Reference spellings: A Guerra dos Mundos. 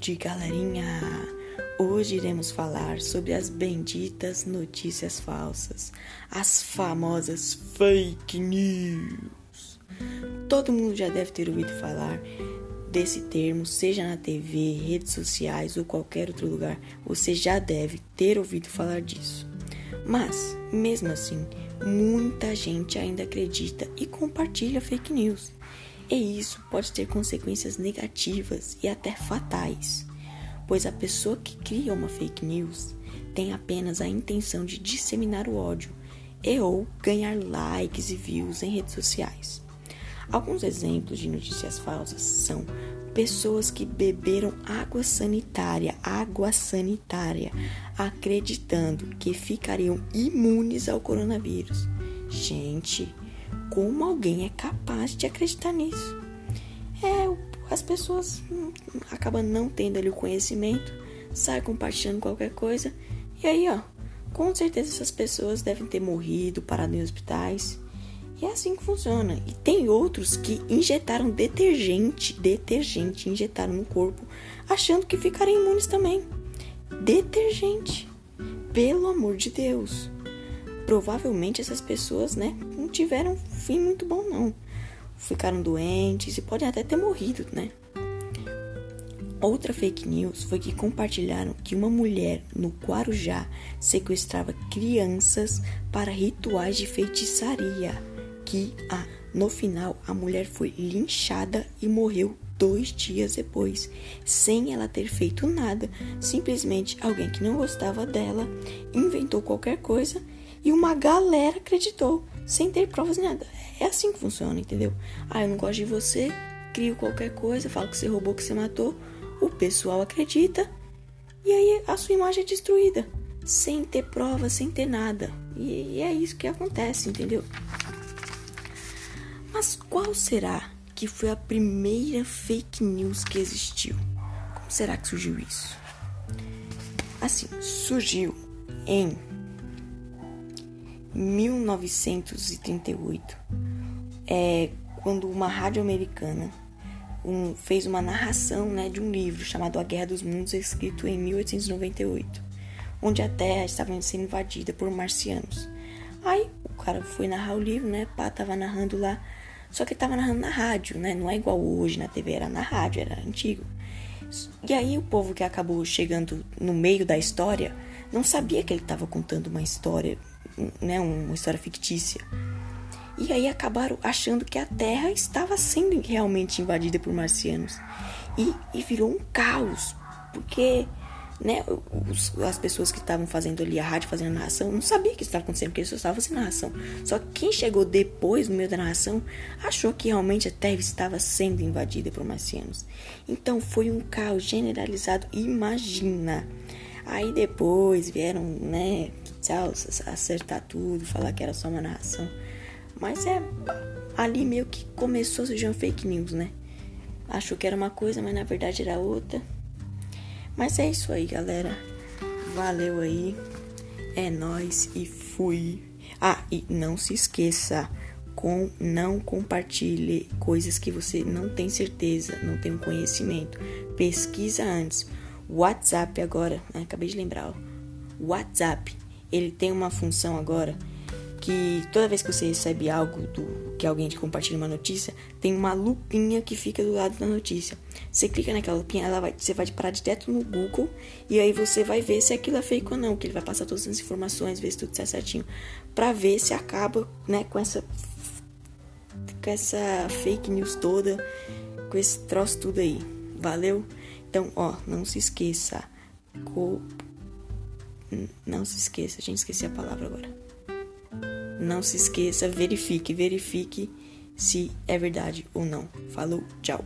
tarde, galerinha! Hoje iremos falar sobre as benditas notícias falsas, as famosas fake news. Todo mundo já deve ter ouvido falar desse termo, seja na TV, redes sociais ou qualquer outro lugar. Você já deve ter ouvido falar disso. Mas, mesmo assim, muita gente ainda acredita e compartilha fake news. E isso pode ter consequências negativas e até fatais, pois a pessoa que cria uma fake news tem apenas a intenção de disseminar o ódio e ou ganhar likes e views em redes sociais. Alguns exemplos de notícias falsas são pessoas que beberam água sanitária, acreditando que ficariam imunes ao coronavírus. Gente, como alguém é capaz de acreditar nisso? As pessoas acabam não tendo ali o conhecimento, saem compartilhando qualquer coisa, e aí, com certeza essas pessoas devem ter morrido, parado em hospitais, e é assim que funciona. E tem outros que injetaram detergente injetaram no corpo, achando que ficarem imunes também. Detergente, pelo amor de Deus! Provavelmente essas pessoas, não tiveram fim muito bom, não. Ficaram doentes e podem até ter morrido, Outra fake news foi que compartilharam que uma mulher no Guarujá sequestrava crianças para rituais de feitiçaria, que no final a mulher foi linchada e morreu 2 dias depois, sem ela ter feito nada. Simplesmente alguém que não gostava dela inventou qualquer coisa e uma galera acreditou, sem ter provas nem nada. É assim que funciona, entendeu? Eu não gosto de você, crio qualquer coisa, falo que você roubou, que você matou, o pessoal acredita, e aí a sua imagem é destruída, sem ter prova, sem ter nada. E é isso que acontece, entendeu? Mas qual será que foi a primeira fake news que existiu? Como será que surgiu isso? Surgiu em 1938, quando uma rádio americana fez uma narração de um livro chamado A Guerra dos Mundos, escrito em 1898, onde a Terra estava sendo invadida por marcianos. Aí o cara foi narrar o livro, tava narrando lá, só que tava narrando na rádio, não é igual hoje na TV, era na rádio, era antigo. E aí o povo que acabou chegando no meio da história não sabia que ele estava contando uma história, uma história fictícia. E aí acabaram achando que a Terra estava sendo realmente invadida por marcianos. E virou um caos, porque as pessoas que estavam fazendo ali a rádio, fazendo a narração, não sabiam que isso estava acontecendo, porque eles só estavam fazendo a narração. Só que quem chegou depois, no meio da narração, achou que realmente a Terra estava sendo invadida por marcianos. Então foi um caos generalizado, imagina. Aí depois vieram, acertar tudo, falar que era só uma narração. Mas ali meio que começou a surgir uma fake news, Achou que era uma coisa, mas na verdade era outra. Mas é isso aí, galera. Valeu aí. É nóis e fui. E não se esqueça, não compartilhe coisas que você não tem certeza, não tem um conhecimento. Pesquisa antes. WhatsApp agora, acabei de lembrar, WhatsApp, ele tem uma função agora que toda vez que você recebe algo que alguém te compartilha uma notícia, tem uma lupinha que fica do lado da notícia. Você clica naquela lupinha, você vai parar direto no Google e aí você vai ver se aquilo é fake ou não, que ele vai passar todas as informações, ver se tudo está certinho, pra ver se acaba, com essa fake news toda, com esse troço tudo aí. Valeu? Então, não se esqueça. Não se esqueça, gente, esqueci a palavra agora. Não se esqueça, verifique se é verdade ou não. Falou, tchau.